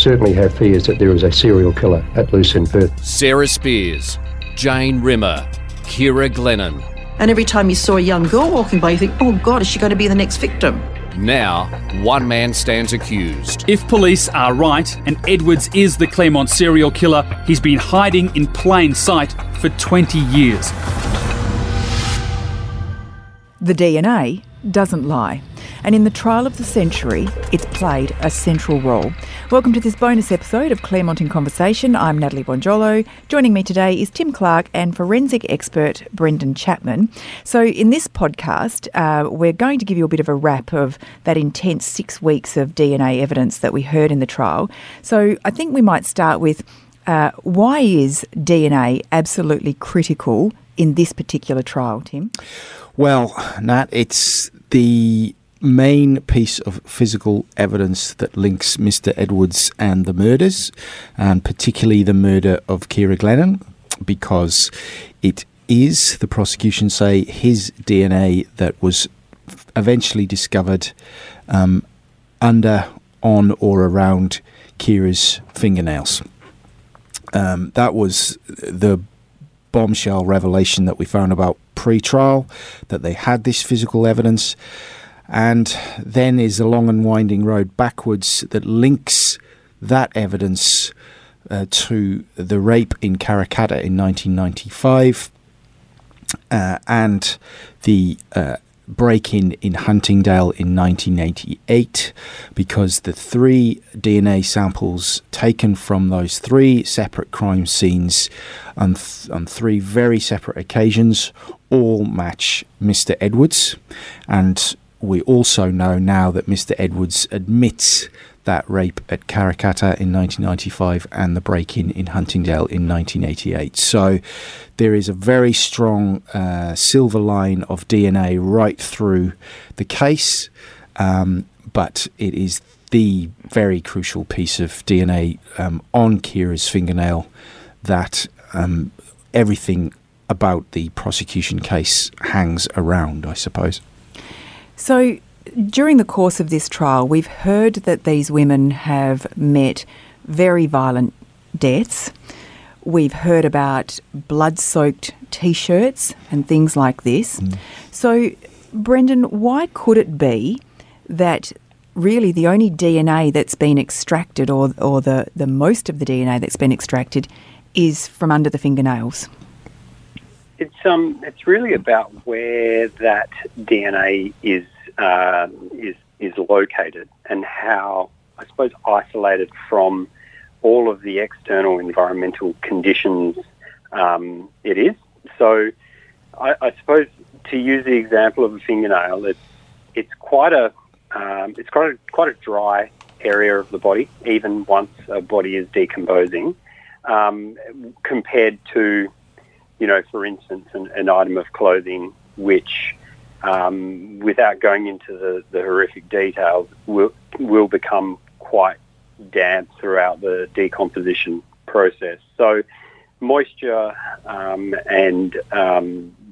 certainly have fears that there is a serial killer at loose in Perth. Sarah Spiers, Jane Rimmer, Ciara Glennon. And every time you saw a young girl walking by, you think, oh God, is she going to be the next victim? Now, one man stands accused. If police are right and Edwards is the Claremont serial killer, he's been hiding in plain sight for 20 years. The DNA doesn't lie. And in the trial of the century, it's played a central role. Welcome to this bonus episode of Claremont in Conversation. I'm Natalie Bonjolo. Joining me today is Tim Clark and forensic expert Brendan Chapman. So in this podcast, we're going to give you a bit of a wrap of that intense 6 weeks of DNA evidence that we heard in the trial. So I think we might start with why is DNA absolutely critical in this particular trial, Tim? Well, Nat, it's the main piece of physical evidence that links Mr. Edwards and the murders, and particularly the murder of Ciara Glennon, because it is, the prosecution say, his DNA that was eventually discovered under, on or around Keira's fingernails. That was the bombshell revelation that we found about pre-trial, that they had this physical evidence. And then is a long and winding road backwards that links that evidence to the rape in Karrakatta in 1995 and the break-in in Huntingdale in 1988, because the three DNA samples taken from those three separate crime scenes on three very separate occasions all match Mr. Edwards. And we also know now that Mr. Edwards admits that rape at Karrakatta in 1995 and the break-in in Huntingdale in 1988. So there is a very strong silver line of DNA right through the case, but it is the very crucial piece of DNA on Keira's fingernail that everything about the prosecution case hangs around, I suppose. So during the course of this trial, we've heard that these women have met very violent deaths. We've heard about blood-soaked T-shirts and things like this. Mm. So, Brendan, why could it be that really the only DNA that's been extracted, or the most of the DNA that's been extracted, is from under the fingernails? It's really about where that DNA is located and how, I suppose, isolated from all of the external environmental conditions it is. So I suppose, to use the example of a fingernail, it's quite a dry area of the body, even once a body is decomposing, compared to, you know, for instance, an item of clothing which, without going into the horrific details, will become quite damp throughout the decomposition process. So moisture and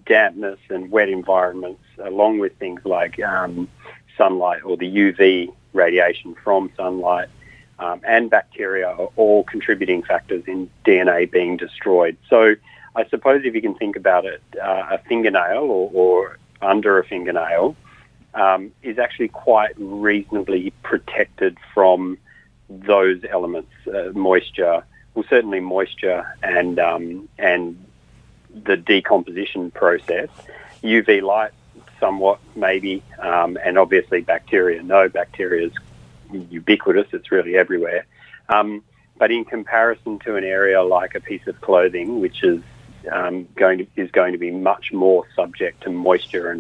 dampness and wet environments, along with things like sunlight or the UV radiation from sunlight and bacteria, are all contributing factors in DNA being destroyed. So I suppose if you can think about it, a fingernail or under a fingernail is actually quite reasonably protected from those elements, moisture. Well, certainly moisture and the decomposition process, UV light somewhat maybe, and obviously bacteria. No, bacteria is ubiquitous; it's really everywhere. But in comparison to an area like a piece of clothing, which is going to be much more subject to moisture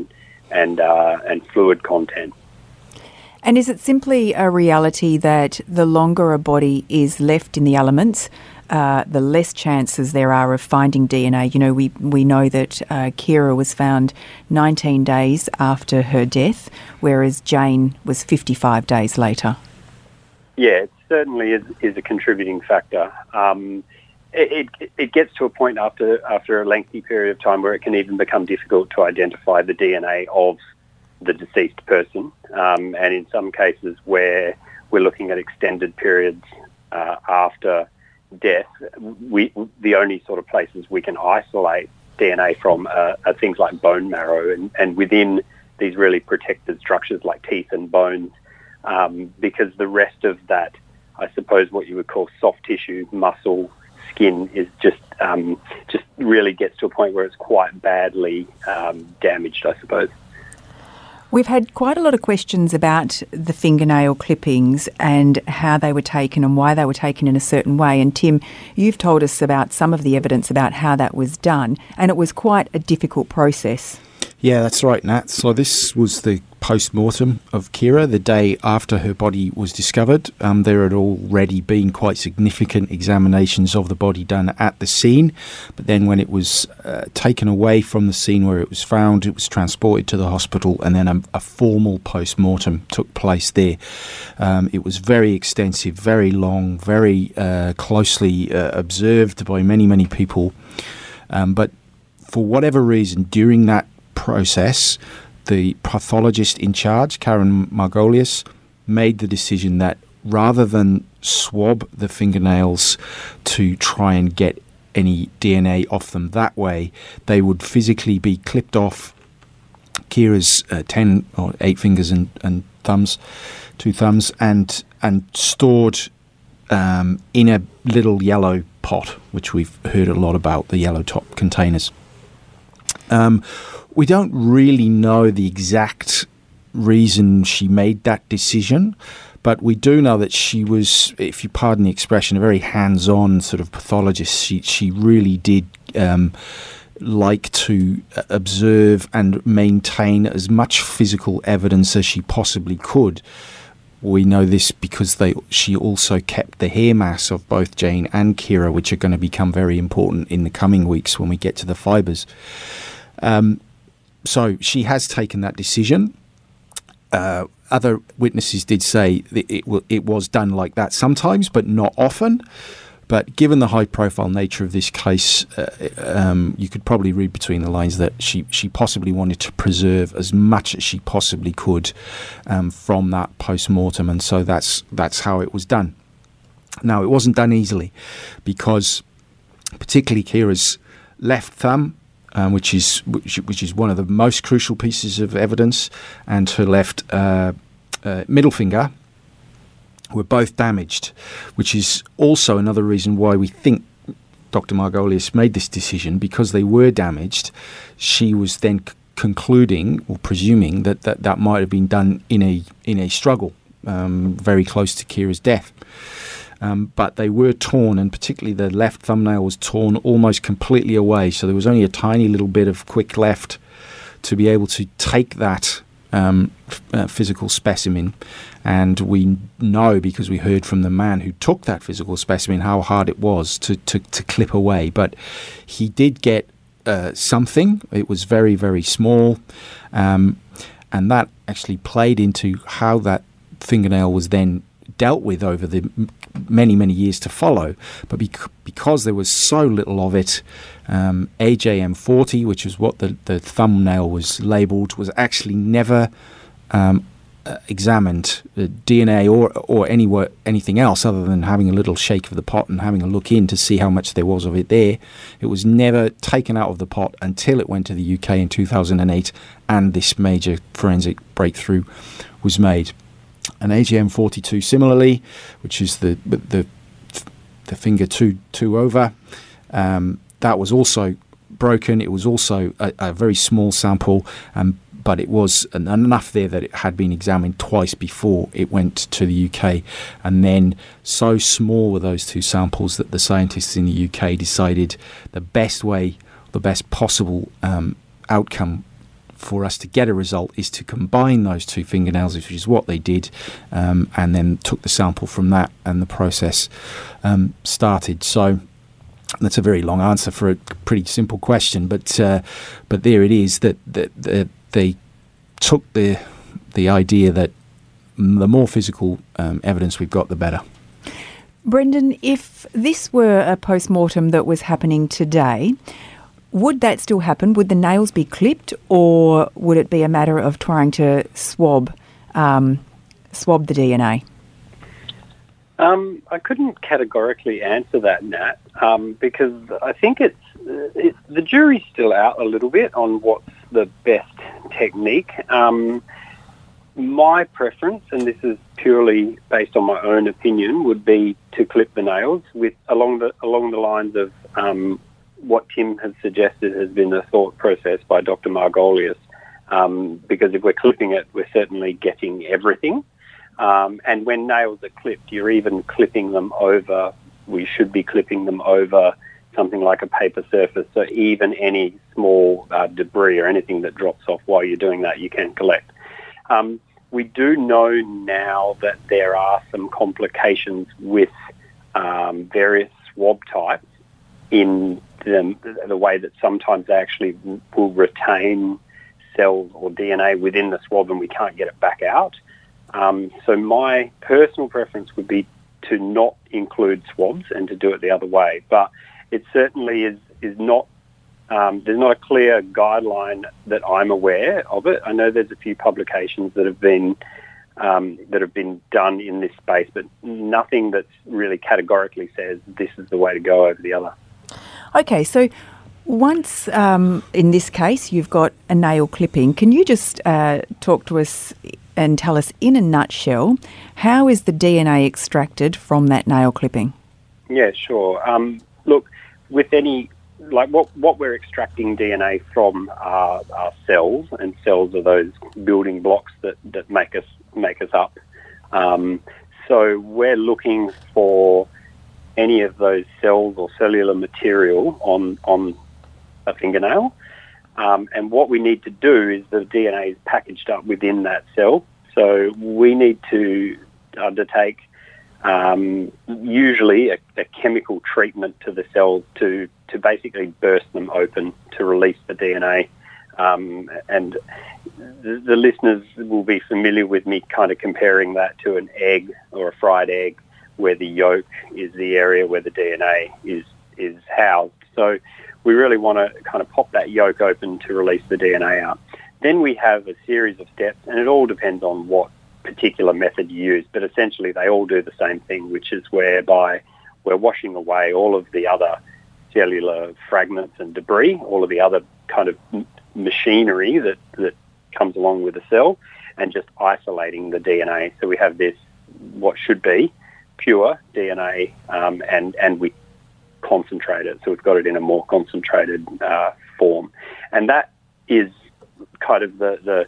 and fluid content. And is it simply a reality that the longer a body is left in the elements, the less chances there are of finding DNA? You know, we know that Keira was found 19 days after her death, whereas Jane was 55 days later. Yeah, it certainly is a contributing factor. It gets to a point after a lengthy period of time where it can even become difficult to identify the DNA of the deceased person, and in some cases where we're looking at extended periods after death, the only sort of places we can isolate DNA from are things like bone marrow and within these really protected structures like teeth and bones, because the rest of that, I suppose what you would call soft tissue, muscle, skin, is just really gets to a point where it's quite badly damaged, I suppose. We've had quite a lot of questions about the fingernail clippings and how they were taken and why they were taken in a certain way. And Tim, you've told us about some of the evidence about how that was done, and it was quite a difficult process. Yeah, that's right, Nat. So this was the post-mortem of Keira, the day after her body was discovered. There had already been quite significant examinations of the body done at the scene, but then when it was taken away from the scene where it was found, it was transported to the hospital, and then a formal post-mortem took place there. It was very extensive, very long, very closely observed by many, many people. But for whatever reason, during that process, the pathologist in charge, Karen Margolius, made the decision that rather than swab the fingernails to try and get any DNA off them that way, they would physically be clipped off Keira's 10 or 8 fingers and thumbs, 2 thumbs, and stored in a little yellow pot, which we've heard a lot about, the yellow top containers. We don't really know the exact reason she made that decision, but we do know that she was, if you pardon the expression, a very hands-on sort of pathologist. She really did like to observe and maintain as much physical evidence as she possibly could. We know this because she also kept the hair mass of both Jane and Keira, which are going to become very important in the coming weeks when we get to the fibres. So she has taken that decision. Other witnesses did say that it was done like that sometimes, but not often. But given the high-profile nature of this case, you could probably read between the lines that she possibly wanted to preserve as much as she possibly could from that post-mortem, and so that's how it was done. Now, it wasn't done easily because particularly Keira's left thumb, which is one of the most crucial pieces of evidence, and her left middle finger were both damaged, which is also another reason why we think Dr. Margolius made this decision, because they were damaged. She was then concluding or presuming that might have been done in a struggle very close to Keira's death. But they were torn, and particularly the left thumbnail was torn almost completely away. So there was only a tiny little bit of quick left to be able to take that physical specimen. And we know, because we heard from the man who took that physical specimen, how hard it was to clip away. But he did get something. It was very, very small. And that actually played into how that fingernail was then dealt with over the many, many years to follow. But because there was so little of it, AJM40, which is what the thumbnail was labelled, was actually never examined. The DNA or anything else other than having a little shake of the pot and having a look in to see how much there was of it there. It was never taken out of the pot until it went to the UK in 2008, and this major forensic breakthrough was made. And AGM42 similarly, which is the finger two over, that was also broken. It was also a very small sample, but it was enough there that it had been examined twice before it went to the UK. And then so small were those two samples that the scientists in the UK decided the best way, the best possible outcome for us to get a result is to combine those two fingernails, which is what they did, and then took the sample from that, and the process started. So that's a very long answer for a pretty simple question, but there it is, that they took the idea that the more physical evidence we've got, the better. Brendan, if this were a post-mortem that was happening today, would that still happen? Would the nails be clipped, or would it be a matter of trying to swab the DNA? I couldn't categorically answer that, Nat, because I think it's the jury's still out a little bit on what's the best technique. My preference, and this is purely based on my own opinion, would be to clip the nails with along the lines of what Tim has suggested has been a thought process by Dr. Margolius, because if we're clipping it, we're certainly getting everything. And when nails are clipped, you're even clipping them over. We should be clipping them over something like a paper surface. So even any small debris or anything that drops off while you're doing that, you can collect. We do know now that there are some complications with various swab types in the way that sometimes they actually will retain cells or DNA within the swab and we can't get it back out. So my personal preference would be to not include swabs and to do it the other way. But it certainly is not, there's not a clear guideline that I'm aware of it. I know there's a few publications that have been done in this space, but nothing that's really categorically says this is the way to go over the other. Okay, so once in this case you've got a nail clipping, can you just talk to us and tell us in a nutshell how is the DNA extracted from that nail clipping? Yeah, sure. Look, with any what we're extracting DNA from are cells, and cells are those building blocks that make us up. So we're looking for any of those cells or cellular material on a fingernail. And what we need to do is the DNA is packaged up within that cell. So we need to undertake usually a chemical treatment to the cells to basically burst them open to release the DNA. And the listeners will be familiar with me kind of comparing that to an egg or a fried egg where the yolk is the area where the DNA is housed. So we really want to kind of pop that yolk open to release the DNA out. Then we have a series of steps, and it all depends on what particular method you use, but essentially they all do the same thing, which is whereby we're washing away all of the other cellular fragments and debris, all of the other kind of machinery that comes along with a cell, and just isolating the DNA. So we have this, what should be pure DNA, and we concentrate it. So we've got it in a more concentrated form. And that is kind of the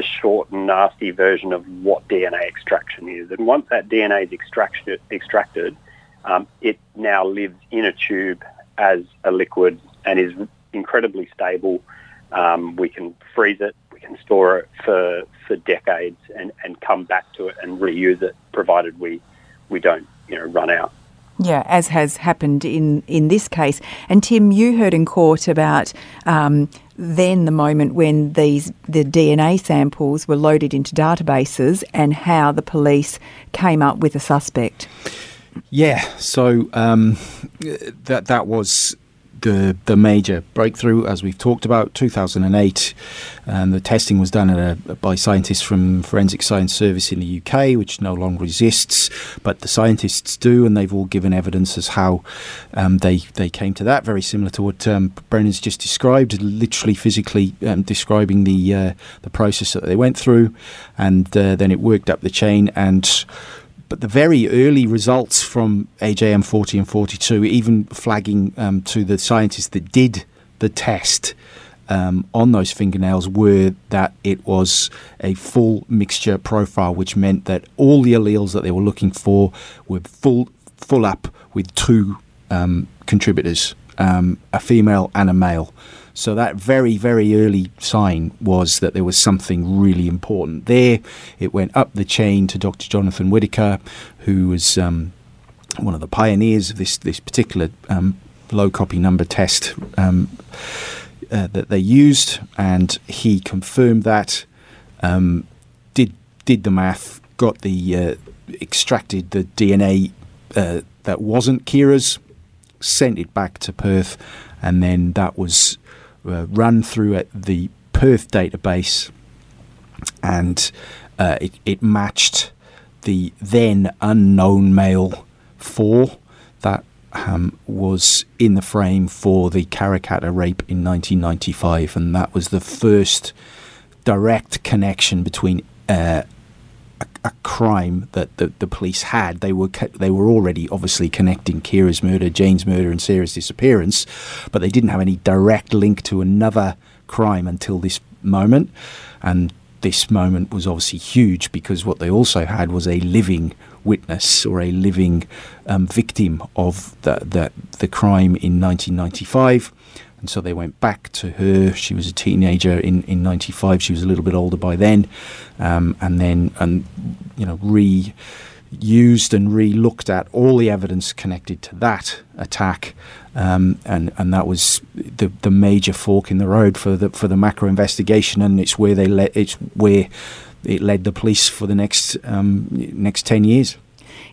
short and nasty version of what DNA extraction is. And once that DNA is extracted, it now lives in a tube as a liquid and is incredibly stable. We can freeze it, we can store it for decades and come back to it and reuse it, provided we don't, run out. Yeah, as has happened in this case. And Tim, you heard in court about then the moment when the DNA samples were loaded into databases and how the police came up with a suspect. Yeah, so that was the major breakthrough, as we've talked about, 2008. The testing was done by scientists from Forensic Science Service in the UK, which no longer exists, but the scientists do, and they've all given evidence as how they came to that, very similar to what Brendan's just described, literally physically describing the process that they went through, and then it worked up the chain. But the very early results from AJM 40 and 42, even flagging to the scientists that did the test on those fingernails, were that it was a full mixture profile, which meant that all the alleles that they were looking for were full up with two contributors, a female and a male. So that very, very early sign was that there was something really important there. It went up the chain to Dr. Jonathan Whitaker, who was one of the pioneers of this particular low copy number test that they used, and he confirmed that, did the math, got extracted the DNA that wasn't Keira's, sent it back to Perth, and then that was run through at the Perth database, and it matched the then unknown male 4 that was in the frame for the Karrakatta rape in 1995, and that was the first direct connection between a crime that the police had. They were already obviously connecting Keira's murder, Jane's murder, and Sarah's disappearance, but they didn't have any direct link to another crime until this moment. And this moment was obviously huge because what they also had was a living witness or a living victim of the crime in 1995. And so they went back to her. She was a teenager in 95. She was a little bit older by then. And then reused and re-looked at all the evidence connected to that attack. And that was the major fork in the road for the macro investigation. And it's where it led the police for the next 10 years.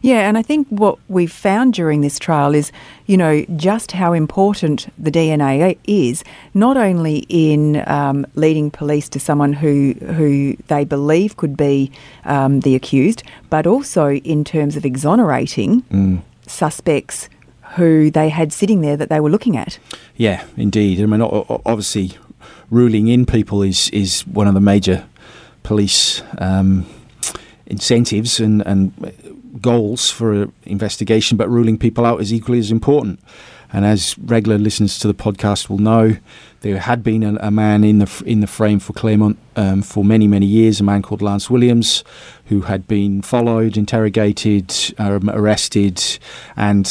Yeah, and I think what we've found during this trial is, just how important the DNA is, not only in leading police to someone who they believe could be the accused, but also in terms of exonerating suspects who they had sitting there that they were looking at. Yeah, indeed. I mean, obviously, ruling in people is one of the major police incentives and goals for an investigation, but ruling people out is equally as important. And as regular listeners to the podcast will know, there had been a man in the frame for Claremont for many, many years, a man called Lance Williams, who had been followed, interrogated, arrested, and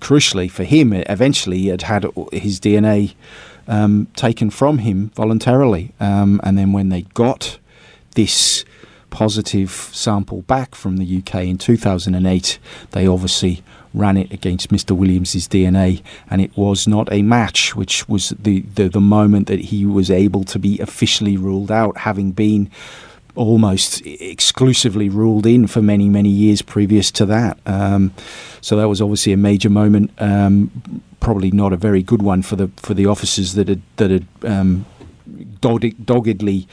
crucially for him, eventually had his DNA taken from him voluntarily. And then when they got this positive sample back from the UK in 2008, they obviously ran it against Mr. Williams's DNA, and it was not a match, which was the moment that he was able to be officially ruled out, having been almost exclusively ruled in for many, many years previous to that. So that was obviously a major moment, probably not a very good one for the officers that had doggedly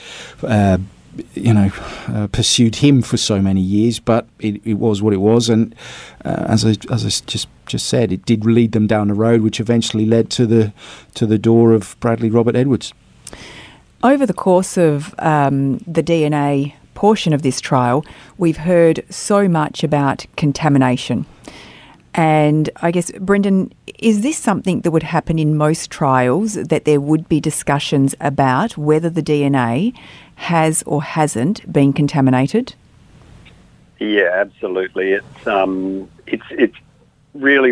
pursued him for so many years, but it was what it was, and as I just said, it did lead them down the road, which eventually led to the door of Bradley Robert Edwards. Over the course of the DNA portion of this trial, we've heard so much about contamination, and I guess, Brendan, is this something that would happen in most trials, that there would be discussions about whether the DNA has or hasn't been contaminated? Yeah, absolutely. It's really,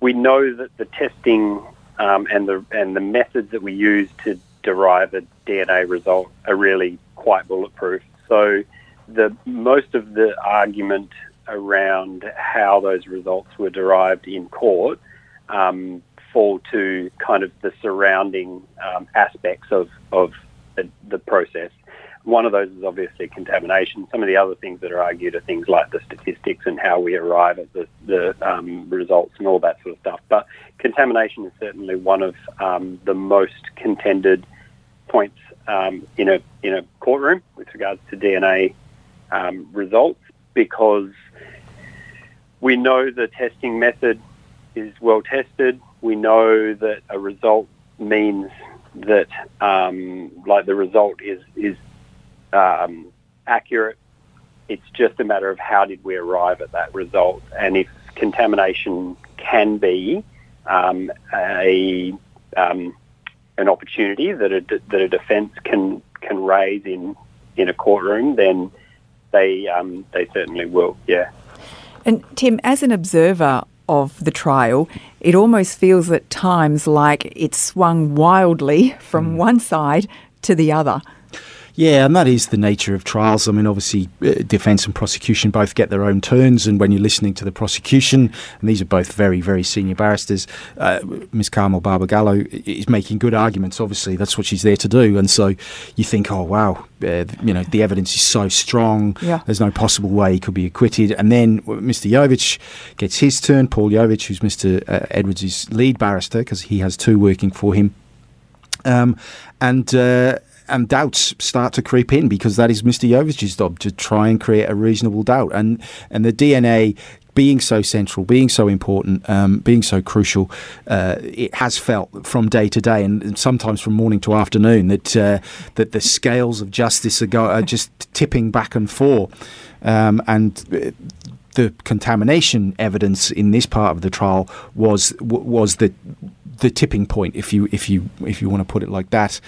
we know that the testing and the methods that we use to derive a DNA result are really quite bulletproof. So the most of the argument around how those results were derived in court fall to kind of the surrounding aspects of the process. One of those is obviously contamination. Some of the other things that are argued are things like the statistics and how we arrive at the results and all that sort of stuff. But contamination is certainly one of the most contended points in a courtroom with regards to DNA results, because we know the testing method is well tested. We know that a result means that the result is accurate. It's just a matter of how did we arrive at that result, and if contamination can be an opportunity that a defence can raise in a courtroom, then they certainly will. Yeah. And Tim, as an observer of the trial, it almost feels at times like it's swung wildly from one side to the other. Yeah, and that is the nature of trials. I mean, obviously, defence and prosecution both get their own turns, and when you're listening to the prosecution, and these are both very, very senior barristers, Ms. Carmel Barbagallo is making good arguments, obviously. That's what she's there to do. And so you think, oh, wow, the evidence is so strong. Yeah. There's no possible way he could be acquitted. And then Mr. Yovich gets his turn, Paul Yovich, who's Mr. Edwards' lead barrister, because he has 2 working for him. and doubts start to creep in, because that is Mr. Yovich's job, to try and create a reasonable doubt. And the DNA being so central, being so important, being so crucial, it has felt from day to day, and sometimes from morning to afternoon, that the scales of justice are just tipping back and forth. And the contamination evidence in this part of the trial was the tipping point, if you want to put it like that,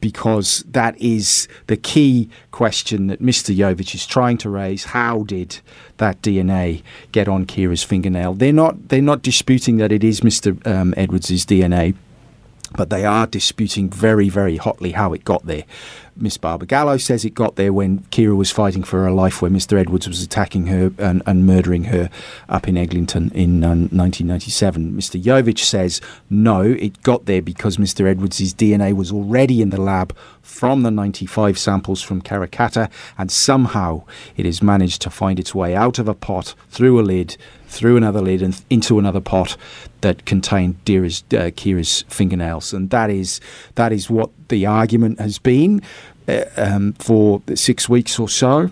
because that is the key question that Mr. Yovich is trying to raise. How did that DNA get on Keira's fingernail? They're not disputing that it is Mr. Edwards' DNA, but they are disputing very, very hotly how it got there. Miss Barbagallo says it got there when Keira was fighting for her life, where Mr. Edwards was attacking her and murdering her up in Eglinton in 1997. Mr. Yovich says, no, it got there because Mr. Edwards' DNA was already in the lab from the 95 samples from Karrakatta, and somehow it has managed to find its way out of a pot, through a lid, through another lid, and into another pot that contained Keira's fingernails. And that is what the argument has been for 6 weeks or so.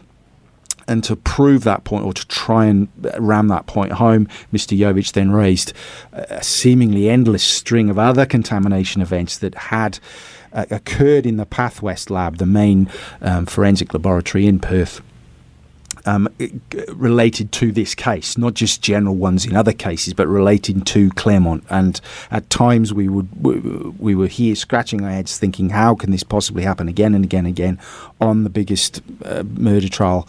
And to prove that point, or to try and ram that point home, Mr. Yovich then raised a seemingly endless string of other contamination events that had occurred in the Pathwest lab, the main forensic laboratory in Perth, related to this case, not just general ones in other cases, but relating to Claremont. And at times we were here scratching our heads thinking, how can this possibly happen again and again and again on the biggest murder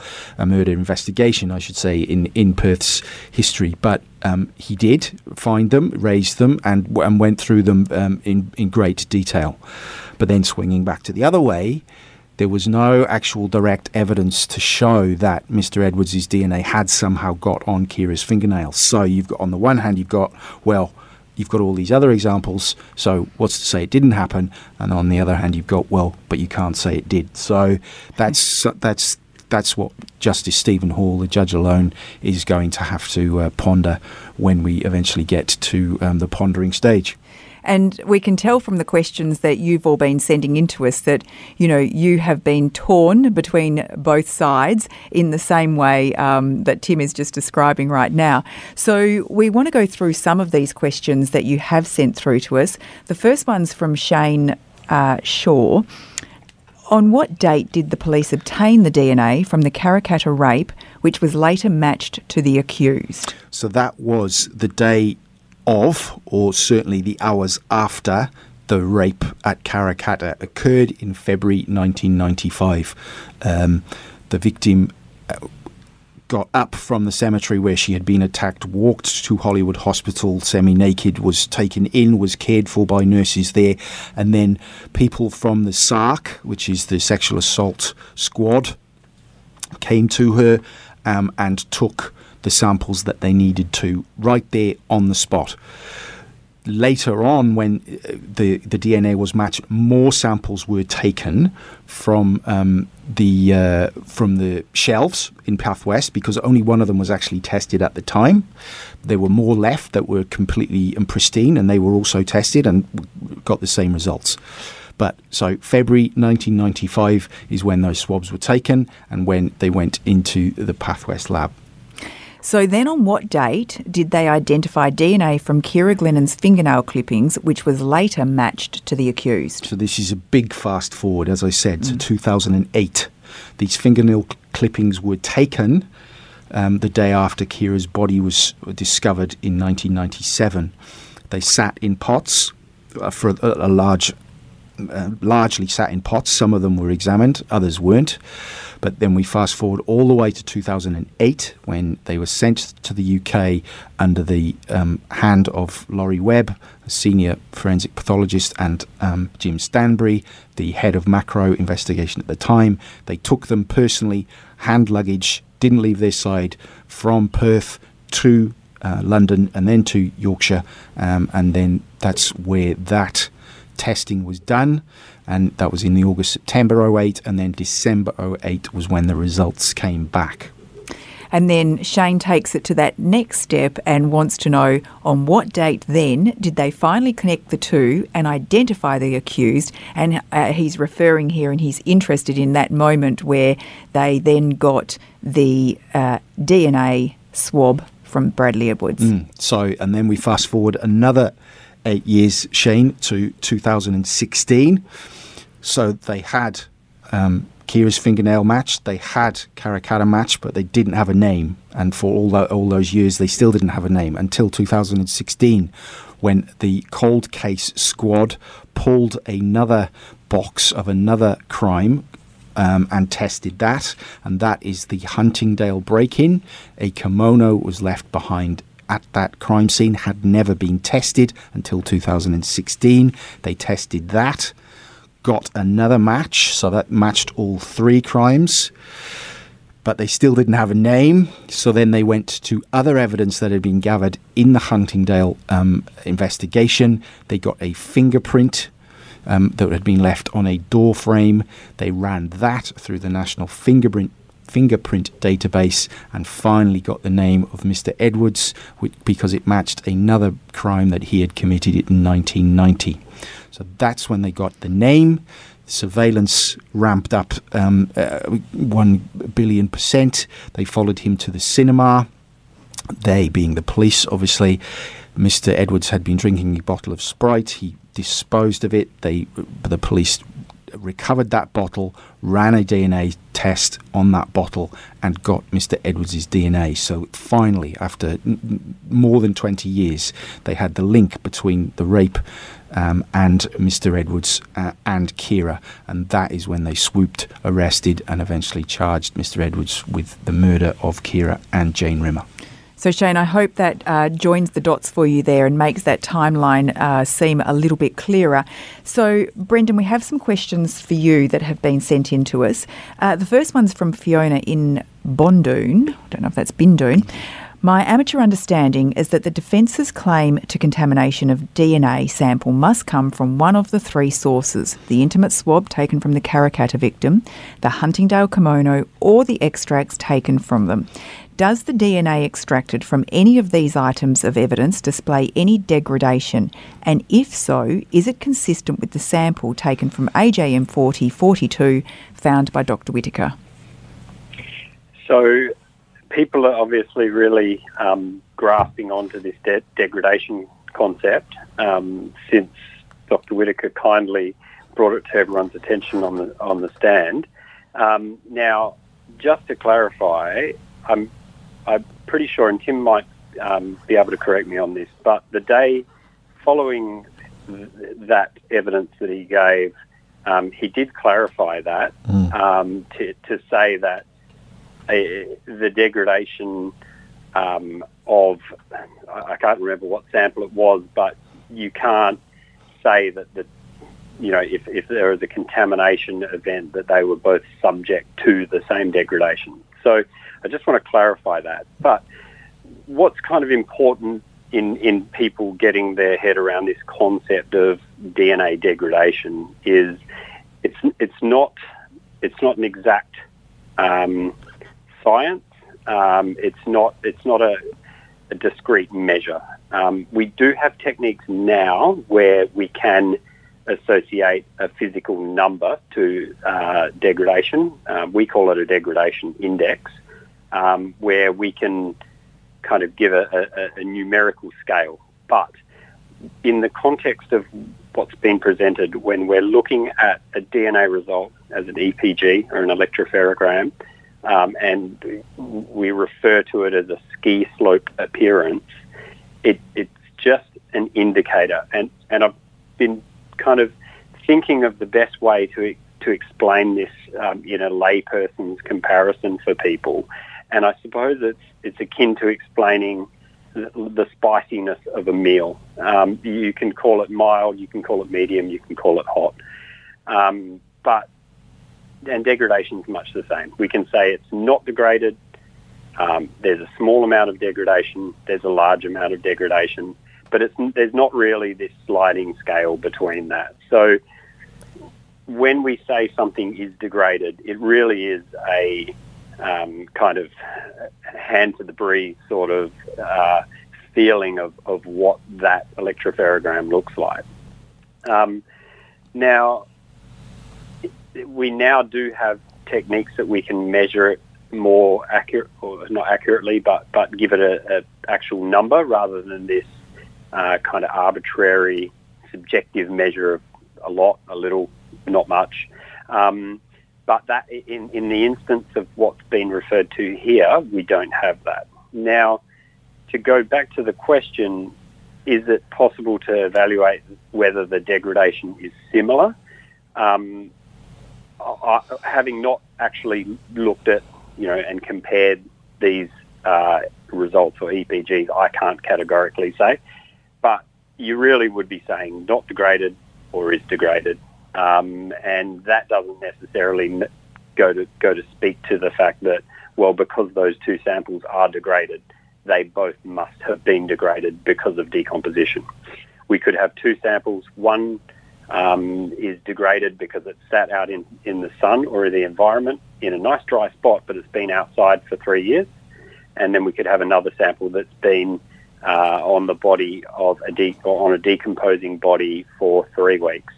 investigation, I should say, in Perth's history? But he did find them, raised them, and went through them in great detail. But then, swinging back to the other way, there was no actual direct evidence to show that Mr. Edwards' DNA had somehow got on Keira's fingernails. So you've got, on the one hand, you've got all these other examples, so what's to say it didn't happen? And on the other hand, you've got, well, but you can't say it did. So that's what Justice Stephen Hall, the judge alone, is going to have to ponder when we eventually get to the pondering stage. And we can tell from the questions that you've all been sending in to us that, you know, you have been torn between both sides in the same way that Tim is just describing right now. So we want to go through some of these questions that you have sent through to us. The first one's from Shane Shaw. On what date did the police obtain the DNA from the Karrakatta rape, which was later matched to the accused? So that was the day of, or certainly the hours after, the rape at Karrakatta occurred in February 1995. The victim got up from the cemetery where she had been attacked, walked to Hollywood Hospital semi-naked, was taken in, was cared for by nurses there, and then people from the SARC, which is the Sexual Assault Squad, came to her and took the samples that they needed to, right there on the spot. Later on, when the DNA was matched, more samples were taken from the shelves in Pathwest, because only one of them was actually tested at the time. There were more left that were completely pristine, and they were also tested and got the same results. But so February 1995 is when those swabs were taken and when they went into the Pathwest lab. So then, on what date did they identify DNA from Ciara Glennon's fingernail clippings, which was later matched to the accused? So this is a big fast forward, as I said, to 2008. These fingernail clippings were taken the day after Keira's body was discovered in 1997. They sat in pots for a large... largely sat in pots. Some of them were examined, others weren't. But then we fast forward all the way to 2008, when they were sent to the UK under the hand of Laurie Webb, a senior forensic pathologist, and Jim Stanbury, the head of macro investigation at the time. They took them personally, hand luggage, didn't leave their side, from Perth to London and then to Yorkshire. And then that's where that testing was done, and that was in the August September 08, and then December 08 was when the results came back. And then Shane takes it to that next step and wants to know on what date then did they finally connect the two and identify the accused. And he's referring here, and he's interested in that moment where they then got the DNA swab from Bradley Edwards. So, and then we fast forward another 8 years, Shane, to 2016. So they had Keira's fingernail match, they had Karrakatta match, but they didn't have a name. And for all those years, they still didn't have a name until 2016, when the cold case squad pulled another box of another crime and tested that. And that is the Huntingdale break-in. A kimono was left behind at that crime scene, had never been tested until 2016. They tested that, got another match, so that matched all three crimes, but they still didn't have a name. So then they went to other evidence that had been gathered in the Huntingdale investigation. They got a fingerprint that had been left on a door frame. They ran that through the National Fingerprint database and finally got the name of Mr. Edwards, because it matched another crime that he had committed in 1990. So that's when they got the name. Surveillance ramped up 1,000,000,000%. They followed him to the cinema, they being the police, obviously. Mr. Edwards had been drinking a bottle of Sprite. He disposed of it. The police recovered that bottle, ran a DNA test on that bottle, and got Mr. Edwards' DNA. So finally, after more than 20 years, they had the link between the rape and Mr. Edwards and Keira, and that is when they swooped, arrested, and eventually charged Mr. Edwards with the murder of Keira and Jane Rimmer. So, Shane, I hope that joins the dots for you there and makes that timeline seem a little bit clearer. So, Brendan, we have some questions for you that have been sent in to us. The first one's from Fiona in Bindoon. I don't know if that's Bindoon. My amateur understanding is that the defence's claim to contamination of DNA sample must come from one of the three sources: the intimate swab taken from the Karrakatta victim, the Huntingdale kimono, or the extracts taken from them. Does the DNA extracted from any of these items of evidence display any degradation? And if so, is it consistent with the sample taken from AJM 4042 found by Dr. Whitaker? So people are obviously really grasping onto this degradation concept since Dr. Whitaker kindly brought it to everyone's attention on the stand. Now, just to clarify, I'm pretty sure, and Tim might be able to correct me on this, but the day following that evidence that he gave, he did clarify that to say that the degradation of, I can't remember what sample it was, but you can't say that if there is a contamination event that they were both subject to the same degradation. So I just want to clarify that. But what's kind of important in people getting their head around this concept of DNA degradation is it's not an exact science. It's not a discrete measure. We do have techniques now where we can associate a physical number to degradation. We call it a degradation index, where we can kind of give a numerical scale. But in the context of what's been presented, when we're looking at a DNA result as an EPG or an electropherogram, and we refer to it as a ski slope appearance, it's just an indicator. And I've been kind of thinking of the best way to explain this in a layperson's comparison for people. And I suppose it's akin to explaining the spiciness of a meal. You can call it mild, you can call it medium, you can call it hot. And degradation is much the same. We can say it's not degraded. There's a small amount of degradation. There's a large amount of degradation. But there's not really this sliding scale between that. So when we say something is degraded, it really is a kind of hand to the breeze sort of feeling of what that electropherogram looks like. Now, we now do have techniques that we can measure it more accurate, or not accurately, but give it a actual number rather than this kind of arbitrary, subjective measure of a lot, a little, not much. But that in the instance of what's been referred to here, we don't have that. Now, to go back to the question, is it possible to evaluate whether the degradation is similar? Having not actually looked at, you know, and compared these results or EPGs, I can't categorically say. But you really would be saying not degraded or is degraded. And that doesn't necessarily go to speak to the fact that, well, because those two samples are degraded, they both must have been degraded because of decomposition. We could have two samples. One is degraded because it sat out in the sun or in the environment in a nice dry spot, but it's been outside for 3 years. And then we could have another sample that's been on the body of on a decomposing body for 3 weeks.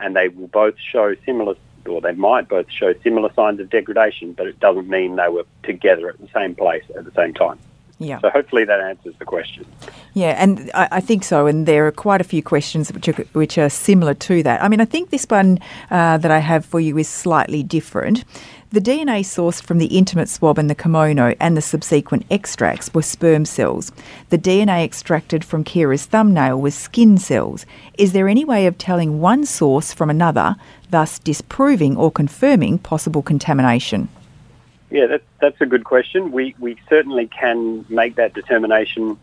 And they will both show similar, or they might both show similar signs of degradation, but it doesn't mean they were together at the same place at the same time. Yeah. So hopefully that answers the question. Yeah, and I think so. And there are quite a few questions which are similar to that. I mean, I think this one that I have for you is slightly different. The DNA sourced from the intimate swab and the kimono and the subsequent extracts were sperm cells. The DNA extracted from Keira's thumbnail was skin cells. Is there any way of telling one source from another, thus disproving or confirming possible contamination? Yeah, that's a good question. We certainly can make that determination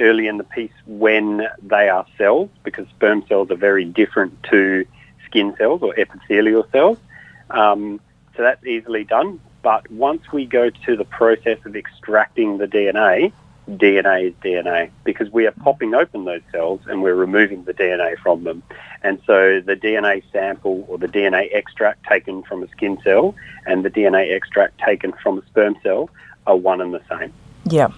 early in the piece when they are cells, because sperm cells are very different to skin cells or epithelial cells. So that's easily done. But once we go to the process of extracting the DNA, DNA is DNA, because we are popping open those cells and we're removing the DNA from them. And so the DNA sample or the DNA extract taken from a skin cell and the DNA extract taken from a sperm cell are one and the same. Yeah.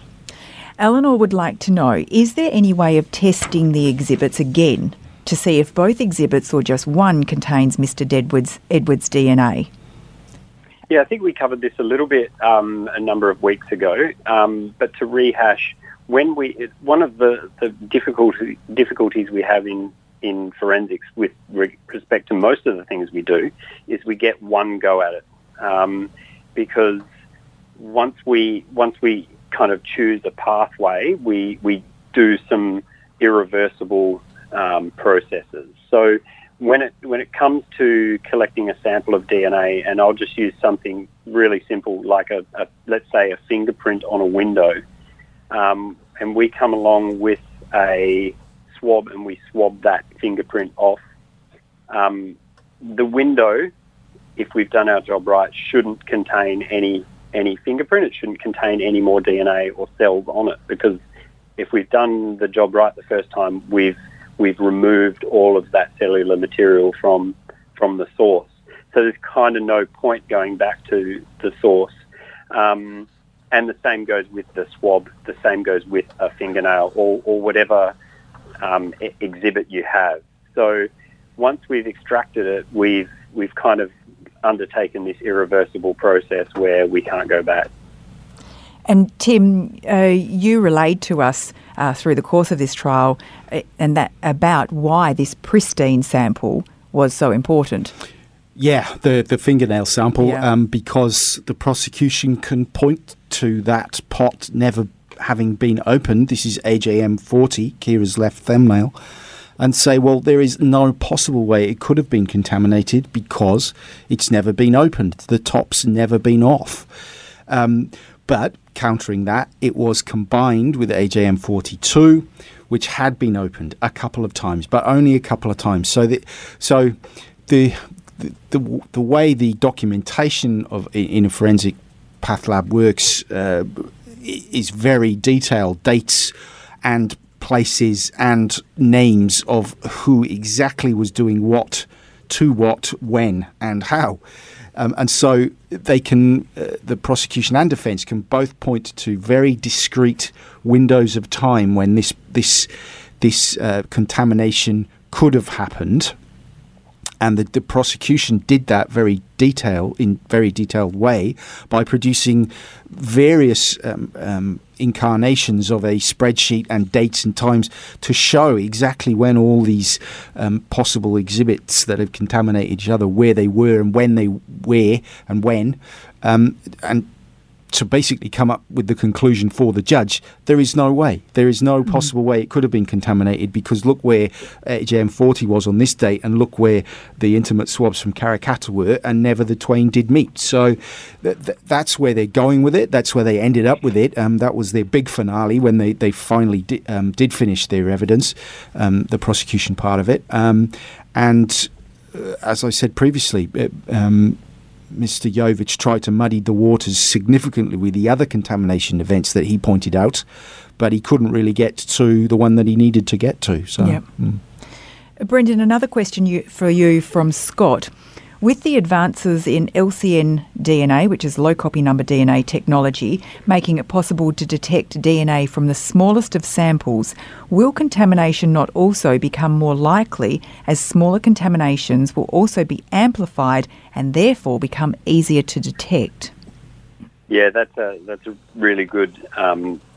Eleanor would like to know, is there any way of testing the exhibits again to see if both exhibits or just one contains Mr. Edwards' DNA? Yeah, I think we covered this a little bit a number of weeks ago. But to rehash, one of the difficulties we have in forensics with respect to most of the things we do is we get one go at it, because once we kind of choose a pathway, we do some irreversible processes. So when it comes to collecting a sample of DNA, and I'll just use something really simple like a let's say a fingerprint on a window, and we come along with a swab and we swab that fingerprint off, the window, if we've done our job right, shouldn't contain any fingerprint. It shouldn't contain any more DNA or cells on it, because if we've done the job right the first time, we've removed all of that cellular material from the source. So there's kind of no point going back to the source. And the same goes with the swab, the same goes with a fingernail or whatever exhibit you have. So once we've extracted it, we've kind of undertaken this irreversible process where we can't go back. And Tim, you relayed to us through the course of this trial and that about why this pristine sample was so important. Yeah, the fingernail sample, yeah. Because the prosecution can point to that pot never having been opened. This is AJM 40, Keira's left thumbnail, and say, well, there is no possible way it could have been contaminated because it's never been opened. The top's never been off. But countering that, it was combined with AJM 42, which had been opened a couple of times, but only a couple of times. So the way the documentation of in a forensic path lab works is very detailed. Dates and places and names of who exactly was doing what, to what, when, and how. And so they can, the prosecution and defence can both point to very discrete windows of time when this contamination could have happened, and the prosecution did that in very detailed way by producing various incarnations of a spreadsheet and dates and times to show exactly when all these possible exhibits that have contaminated each other, where they were and when they were and when, and to basically come up with the conclusion for the judge, there is no way. There is no possible way it could have been contaminated, because look where JM40 was on this date and look where the intimate swabs from Karrakatta were, and never the twain did meet. So that's where they're going with it. That's where they ended up with it. That was their big finale when they finally did finish their evidence, the prosecution part of it. And as I said previously, Mr. Yovich tried to muddy the waters significantly with the other contamination events that he pointed out, but he couldn't really get to the one that he needed to get to. So, yep. Brendan, another question for you from Scott. With the advances in LCN DNA, which is low copy number DNA technology, making it possible to detect DNA from the smallest of samples, will contamination not also become more likely, as smaller contaminations will also be amplified and therefore become easier to detect? Yeah, that's a really good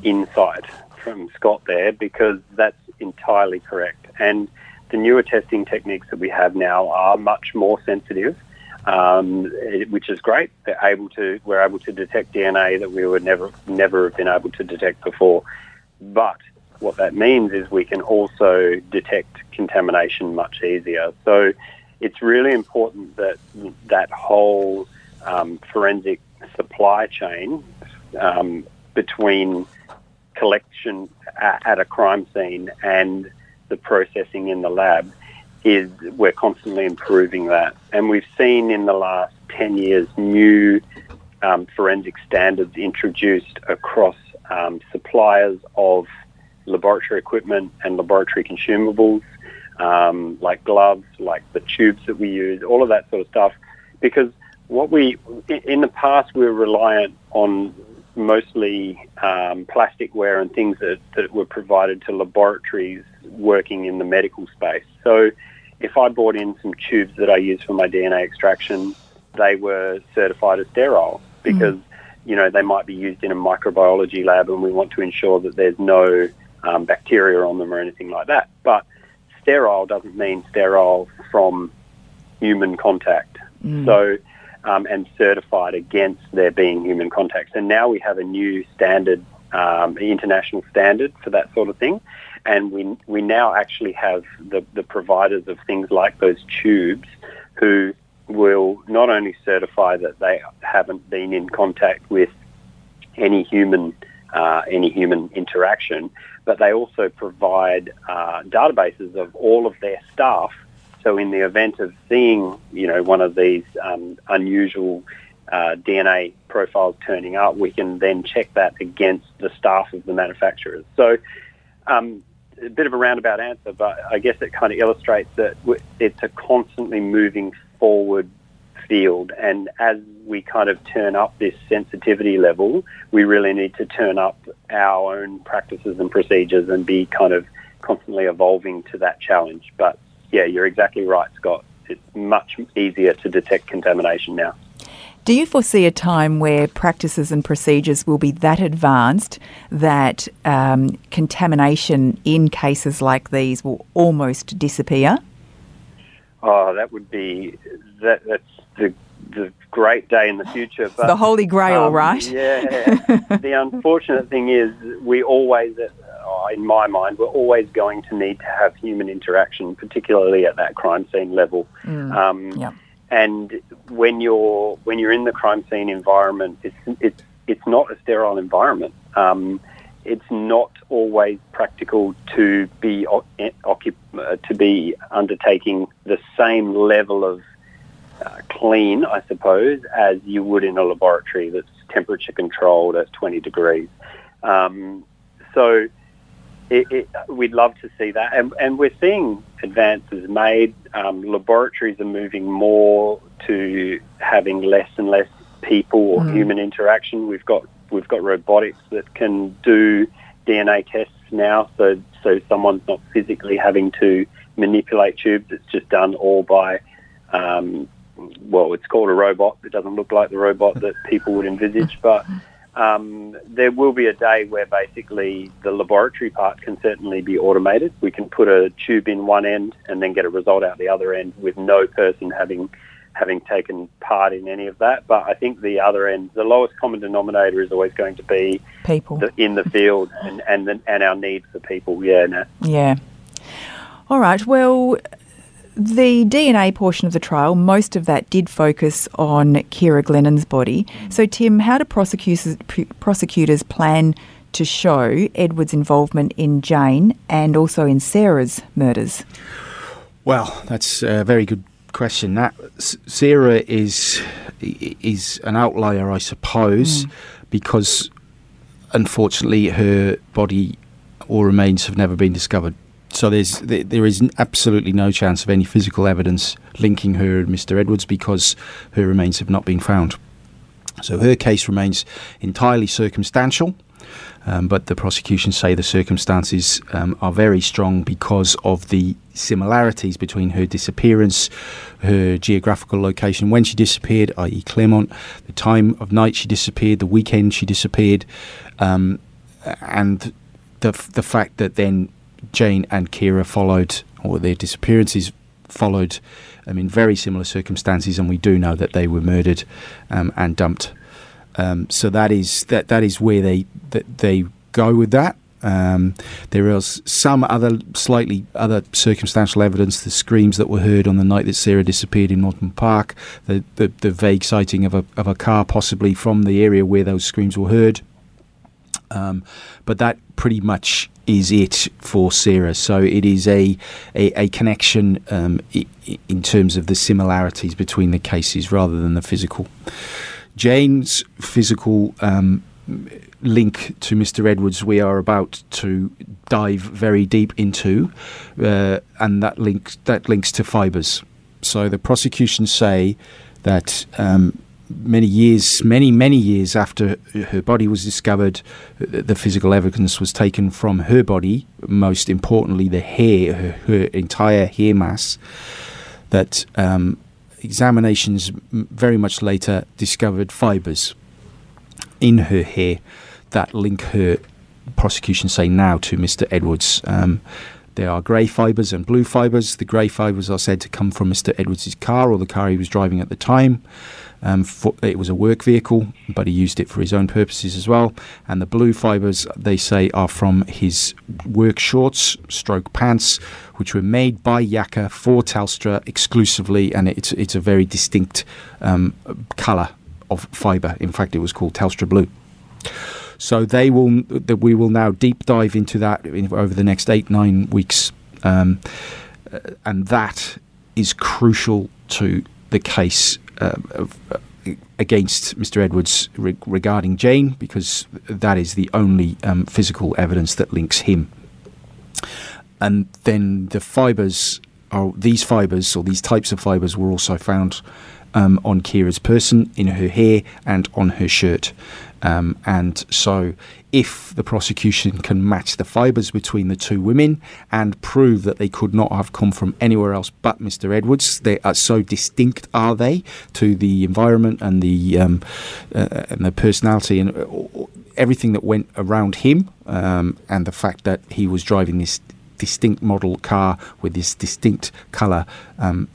insight from Scott there, because that's entirely correct. And the newer testing techniques that we have now are much more sensitive, which is great. We're able to detect DNA that we would never have been able to detect before. But what that means is we can also detect contamination much easier. So it's really important that that whole forensic supply chain between collection at a crime scene and the processing in the lab, is we're constantly improving that. And we've seen in the last 10 years new forensic standards introduced across suppliers of laboratory equipment and laboratory consumables, like gloves, like the tubes that we use, all of that sort of stuff. Because in the past, we were reliant on mostly plasticware and things that were provided to laboratories working in the medical space. So if I brought in some tubes that I use for my DNA extraction, they were certified as sterile because, you know, they might be used in a microbiology lab and we want to ensure that there's no bacteria on them or anything like that. But sterile doesn't mean sterile from human contact. So, and certified against there being human contact. And now we have a new standard, international standard for that sort of thing. And we now actually have the providers of things like those tubes who will not only certify that they haven't been in contact with any human interaction, but they also provide databases of all of their staff. So in the event of seeing, you know, one of these unusual DNA profiles turning up, we can then check that against the staff of the manufacturers. So a bit of a roundabout answer, but I guess it kind of illustrates that it's a constantly moving forward field. And as we kind of turn up this sensitivity level, we really need to turn up our own practices and procedures and be kind of constantly evolving to that challenge. But yeah, you're exactly right, Scott. It's much easier to detect contamination now. Do you foresee a time where practices and procedures will be that advanced that contamination in cases like these will almost disappear? Oh, that would be that's the great day in the future. But, the holy grail, right? Yeah. The unfortunate thing is we always, in my mind, we're always going to need to have human interaction, particularly at that crime scene level. Yeah. And when you're in the crime scene environment, it's not a sterile environment. It's not always practical to be undertaking the same level of clean, I suppose, as you would in a laboratory that's temperature controlled at 20 degrees. So We'd love to see that, and we're seeing advances made. Laboratories are moving more to having less and less people or human interaction. We've got robotics that can do DNA tests now, so someone's not physically having to manipulate tubes. It's just done all by it's called a robot. It doesn't look like the robot that people would envisage, but there will be a day where basically the laboratory part can certainly be automated. We can put a tube in one end and then get a result out the other end with no person having taken part in any of that. But I think the other end, the lowest common denominator is always going to be people in the field and our need for people. Yeah, Nat. Yeah. All right. Well, the DNA portion of the trial, most of that did focus on Ciara Glennon's body. So, Tim, how do prosecutors plan to show Edwards' involvement in Jane and also in Sarah's murders? Well, that's a very good question. That Ciara is an outlier, I suppose, because, unfortunately, her body or remains have never been discovered. So there is absolutely no chance of any physical evidence linking her and Mr. Edwards because her remains have not been found. So her case remains entirely circumstantial, but the prosecution say the circumstances are very strong because of the similarities between her disappearance, her geographical location when she disappeared, i.e. Claremont, the time of night she disappeared, the weekend she disappeared, and the fact that then Jane and Keira followed, or their disappearances followed, in very similar circumstances, and we do know that they were murdered and dumped. So that is where they go with that. There is some slightly other circumstantial evidence, the screams that were heard on the night that Sarah disappeared in Northman Park, the vague sighting of a car possibly from the area where those screams were heard. But that pretty much is it for Sarah. So it is a connection in terms of the similarities between the cases rather than the physical. Jane's physical link to Mr. Edwards we are about to dive very deep into, and that links to fibres. So the prosecution say that many years after her body was discovered, the physical evidence was taken from her body, most importantly the hair, her entire hair mass, that examinations very much later discovered fibres in her hair that link her, prosecution say now, to Mr. Edwards. There are grey fibres and blue fibres. The grey fibres are said to come from Mr. Edwards' car, or the car he was driving at the time. It was a work vehicle, but he used it for his own purposes as well. And the blue fibres, they say, are from his work shorts, stroke pants, which were made by Yakka for Telstra exclusively, and it's a very distinct colour of fibre. In fact, it was called Telstra Blue. So we will now deep dive into that over the next 8-9 weeks, and that is crucial to the case against Mr. Edwards regarding Jane, because that is the only physical evidence that links him. And then these types of fibres were also found on Keira's person, in her hair and on her shirt. And so if the prosecution can match the fibres between the two women and prove that they could not have come from anywhere else but Mr. Edwards, they are so distinct, are they, to the environment and the personality and everything that went around him, and the fact that he was driving this distinct model car with this distinct colour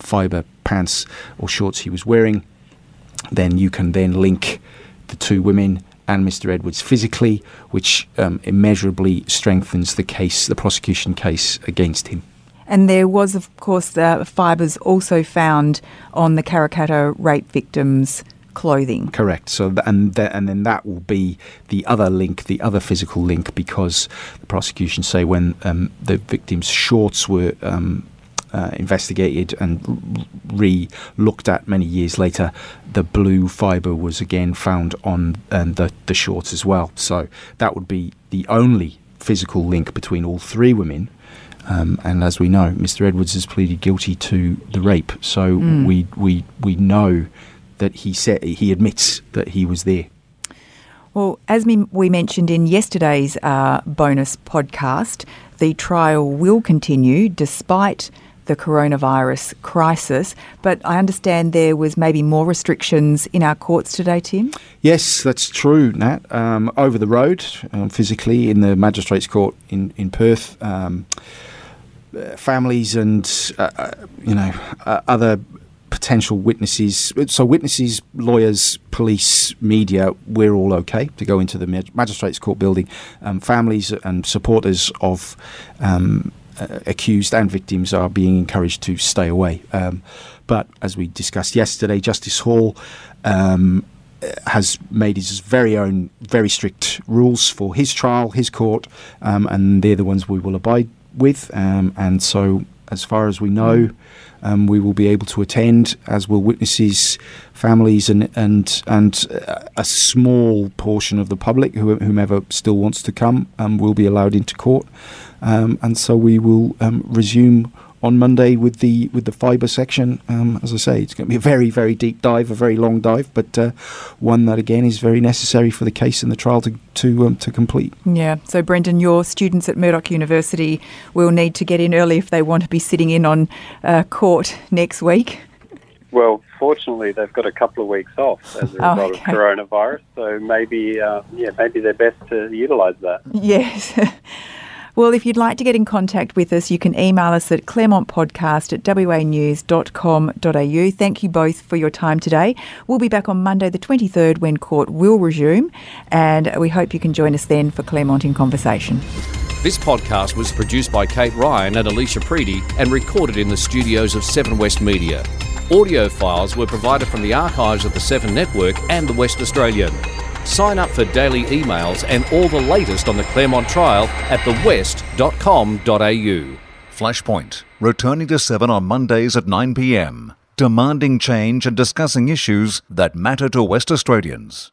fibre pants or shorts he was wearing, then you can then link the two women and Mr. Edwards physically, which immeasurably strengthens the case, the prosecution case against him. And there was, of course, the fibres also found on the Karrakatta rape victim's clothing. Correct. So, and then that will be the other link, the other physical link, because the prosecution say when the victim's shorts were investigated and re-looked at many years later, the blue fibre was again found on the shorts as well. So that would be the only physical link between all three women. And as we know, Mr. Edwards has pleaded guilty to the rape. So we know that he admits that he was there. Well, as we mentioned in yesterday's bonus podcast, the trial will continue despite the coronavirus crisis, but I understand there was maybe more restrictions in our courts today, Tim? Yes, that's true, Nat. Over the road, physically, in the Magistrates Court in Perth, families and, other potential witnesses. So witnesses, lawyers, police, media, we're all okay to go into the Magistrates Court building. Families and supporters of accused and victims are being encouraged to stay away. But as we discussed yesterday, Justice Hall has made his very own, very strict rules for his trial, his court, and they're the ones we will abide with. And so as far as we know, we will be able to attend, as will witnesses, families, and a small portion of the public, whomever still wants to come, will be allowed into court. And so we will resume on Monday with the fibre section. As I say, it's going to be a very, very deep dive, a very long dive, but one that, again, is very necessary for the case and the trial to complete. Yeah. So, Brendan, your students at Murdoch University will need to get in early if they want to be sitting in on court next week. Well, fortunately, they've got a couple of weeks off as a result of coronavirus, so maybe they're best to utilise that. Yes. Well, if you'd like to get in contact with us, you can email us at clermontpodcast@wanews.com.au. Thank you both for your time today. We'll be back on Monday the 23rd when court will resume, and we hope you can join us then for Claremont in Conversation. This podcast was produced by Kate Ryan and Alicia Preedy and recorded in the studios of Seven West Media. Audio files were provided from the archives of the Seven Network and the West Australian. Sign up for daily emails and all the latest on the Claremont trial at thewest.com.au. Flashpoint, returning to 7 on Mondays at 9 p.m., demanding change and discussing issues that matter to West Australians.